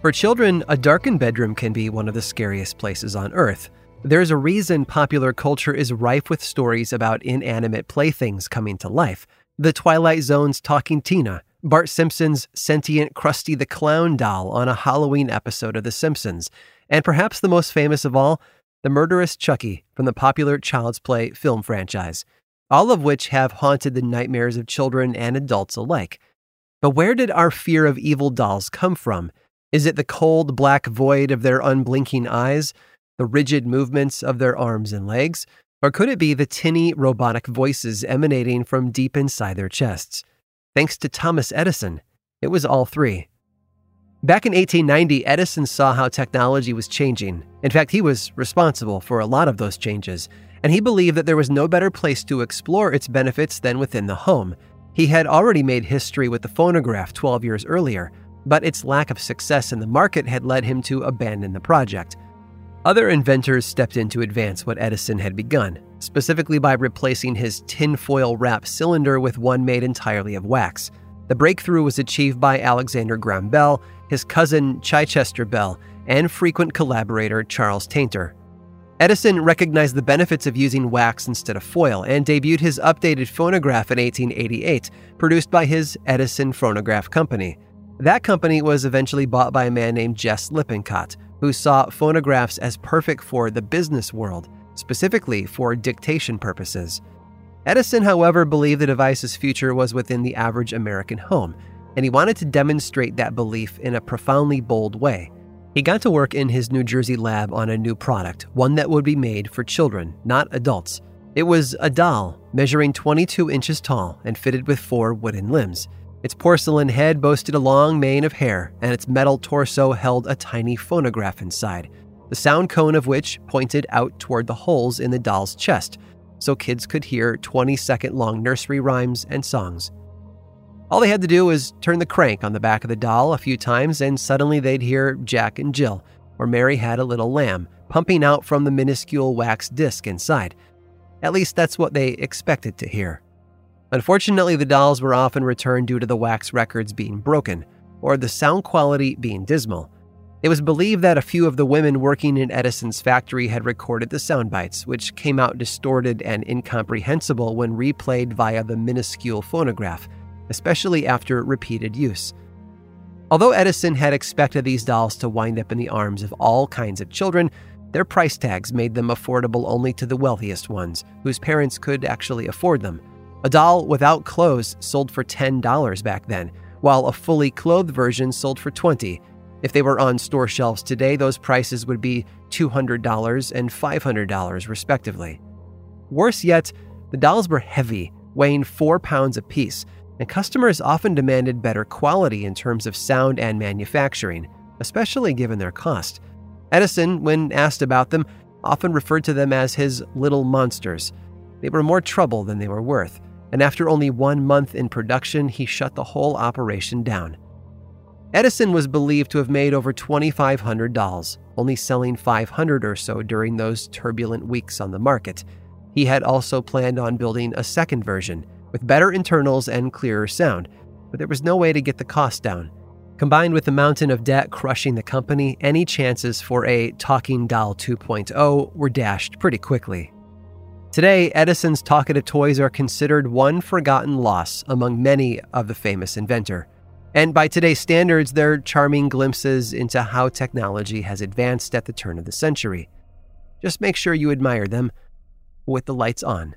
For children, a darkened bedroom can be one of the scariest places on Earth. There's a reason popular culture is rife with stories about inanimate playthings coming to life. The Twilight Zone's Talking Tina, Bart Simpson's sentient Krusty the Clown doll on a Halloween episode of The Simpsons, and perhaps the most famous of all, the murderous Chucky from the popular Child's Play film franchise, all of which have haunted the nightmares of children and adults alike. But where did our fear of evil dolls come from? Is it the cold, black void of their unblinking eyes, the rigid movements of their arms and legs, or could it be the tinny, robotic voices emanating from deep inside their chests? Thanks to Thomas Edison, it was all three. Back in 1890, Edison saw how technology was changing. In fact, he was responsible for a lot of those changes, and he believed that there was no better place to explore its benefits than within the home. He had already made history with the phonograph 12 years earlier, but its lack of success in the market had led him to abandon the project. Other inventors stepped in to advance what Edison had begun, specifically by replacing his tinfoil wrap cylinder with one made entirely of wax. The breakthrough was achieved by Alexander Graham Bell, his cousin Chichester Bell, and frequent collaborator Charles Tainter. Edison recognized the benefits of using wax instead of foil and debuted his updated phonograph in 1888, produced by his Edison Phonograph Company. That company was eventually bought by a man named J. S. Lippincott, who saw phonographs as perfect for the business world, specifically for dictation purposes. Edison, however, believed the device's future was within the average American home, and he wanted to demonstrate that belief in a profoundly bold way. He got to work in his New Jersey lab on a new product, one that would be made for children, not adults. It was a doll measuring 22 inches tall and fitted with 4 wooden limbs. Its porcelain head boasted a long mane of hair, and its metal torso held a tiny phonograph inside, the sound cone of which pointed out toward the holes in the doll's chest, so kids could hear 20-second-long nursery rhymes and songs. All they had to do was turn the crank on the back of the doll a few times, and suddenly they'd hear Jack and Jill, or Mary Had a Little Lamb, pumping out from the minuscule wax disc inside. At least that's what they expected to hear. Unfortunately, the dolls were often returned due to the wax records being broken or the sound quality being dismal. It was believed that a few of the women working in Edison's factory had recorded the sound bites, which came out distorted and incomprehensible when replayed via the minuscule phonograph, especially after repeated use. Although Edison had expected these dolls to wind up in the arms of all kinds of children, their price tags made them affordable only to the wealthiest ones, whose parents could actually afford them. A doll without clothes sold for $10 back then, while a fully clothed version sold for $20. If they were on store shelves today, those prices would be $200 and $500 respectively. Worse yet, the dolls were heavy, weighing 4 pounds apiece, and customers often demanded better quality in terms of sound and manufacturing, especially given their cost. Edison, when asked about them, often referred to them as his little monsters. They were more trouble than they were worth, and after only 1 month in production, he shut the whole operation down. Edison was believed to have made over 2,500 dolls, only selling 500 or so during those turbulent weeks on the market. He had also planned on building a second version, with better internals and clearer sound, but there was no way to get the cost down. Combined with the mountain of debt crushing the company, any chances for a Talking Doll 2.0 were dashed pretty quickly. Today, Edison's talkative toys are considered one forgotten loss among many of the famous inventor. And by today's standards, they're charming glimpses into how technology has advanced at the turn of the century. Just make sure you admire them with the lights on.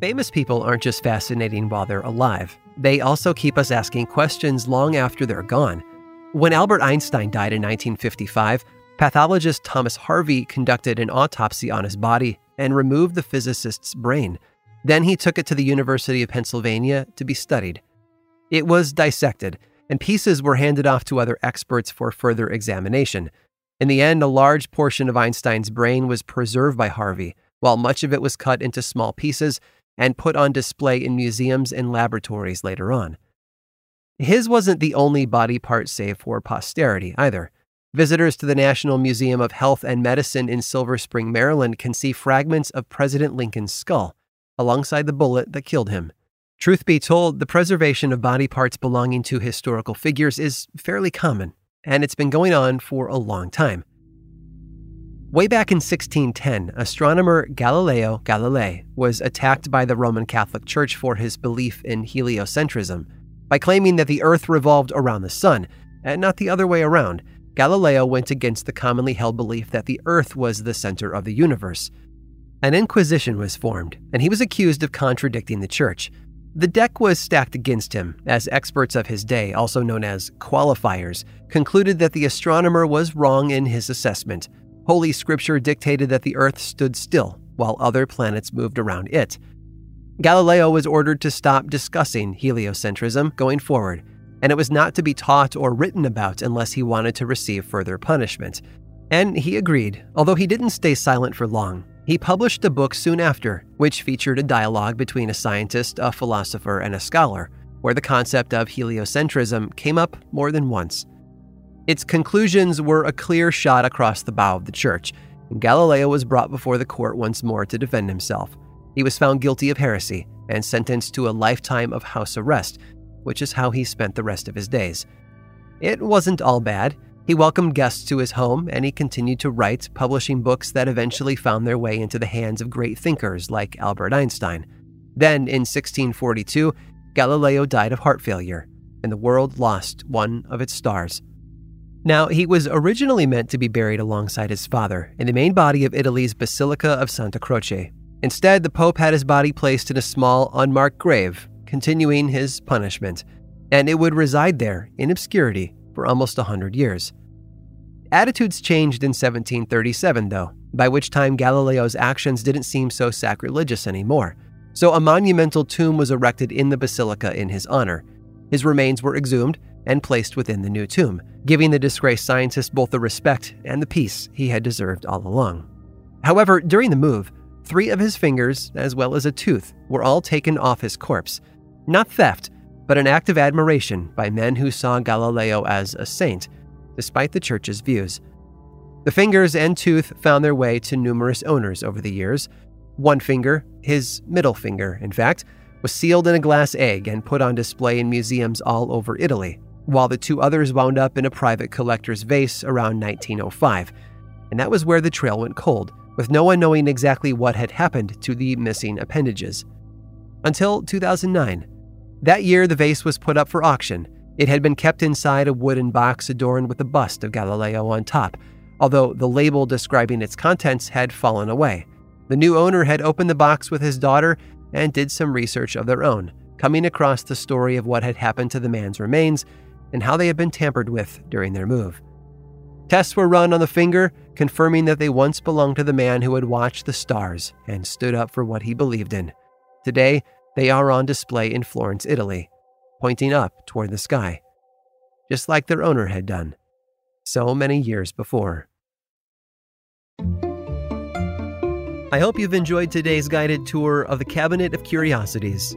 Famous people aren't just fascinating while they're alive. They also keep us asking questions long after they're gone. When Albert Einstein died in 1955, pathologist Thomas Harvey conducted an autopsy on his body and removed the physicist's brain. Then he took it to the University of Pennsylvania to be studied. It was dissected, and pieces were handed off to other experts for further examination. In the end, a large portion of Einstein's brain was preserved by Harvey, while much of it was cut into small pieces and put on display in museums and laboratories later on. His wasn't the only body part saved for posterity either. Visitors to the National Museum of Health and Medicine in Silver Spring, Maryland can see fragments of President Lincoln's skull alongside the bullet that killed him. Truth be told, the preservation of body parts belonging to historical figures is fairly common, and it's been going on for a long time. Way back in 1610, astronomer Galileo Galilei was attacked by the Roman Catholic Church for his belief in heliocentrism. By claiming that the Earth revolved around the sun, and not the other way around, Galileo went against the commonly held belief that the Earth was the center of the universe. An inquisition was formed, and he was accused of contradicting the Church. The deck was stacked against him, as experts of his day, also known as qualifiers, concluded that the astronomer was wrong in his assessment. Holy Scripture dictated that the Earth stood still while other planets moved around it. Galileo was ordered to stop discussing heliocentrism going forward, and it was not to be taught or written about unless he wanted to receive further punishment. And he agreed, although he didn't stay silent for long. He published a book soon after, which featured a dialogue between a scientist, a philosopher, and a scholar, where the concept of heliocentrism came up more than once. Its conclusions were a clear shot across the bow of the church, Galileo was brought before the court once more to defend himself. He was found guilty of heresy and sentenced to a lifetime of house arrest, which is how he spent the rest of his days. It wasn't all bad. He welcomed guests to his home, and he continued to write, publishing books that eventually found their way into the hands of great thinkers like Albert Einstein. Then, in 1642, Galileo died of heart failure, and the world lost one of its stars. Now, he was originally meant to be buried alongside his father in the main body of Italy's Basilica of Santa Croce. Instead, the Pope had his body placed in a small, unmarked grave, continuing his punishment, and it would reside there in obscurity for almost 100 years. Attitudes changed in 1737, though, by which time Galileo's actions didn't seem so sacrilegious anymore. So a monumental tomb was erected in the basilica in his honor. His remains were exhumed and placed within the new tomb, giving the disgraced scientist both the respect and the peace he had deserved all along. However, during the move, 3 of his fingers, as well as a tooth, were all taken off his corpse. Not theft, but an act of admiration by men who saw Galileo as a saint, despite the church's views. The fingers and tooth found their way to numerous owners over the years. One finger, his middle finger, in fact, was sealed in a glass egg and put on display in museums all over Italy, while the 2 others wound up in a private collector's vase around 1905. And that was where the trail went cold, with no one knowing exactly what had happened to the missing appendages. Until 2009. That year, the vase was put up for auction. It had been kept inside a wooden box adorned with a bust of Galileo on top, although the label describing its contents had fallen away. The new owner had opened the box with his daughter and did some research of their own, coming across the story of what had happened to the man's remains and how they had been tampered with during their move. Tests were run on the finger, confirming that they once belonged to the man who had watched the stars and stood up for what he believed in. Today, they are on display in Florence, Italy, pointing up toward the sky, just like their owner had done so many years before. I hope you've enjoyed today's guided tour of the Cabinet of Curiosities.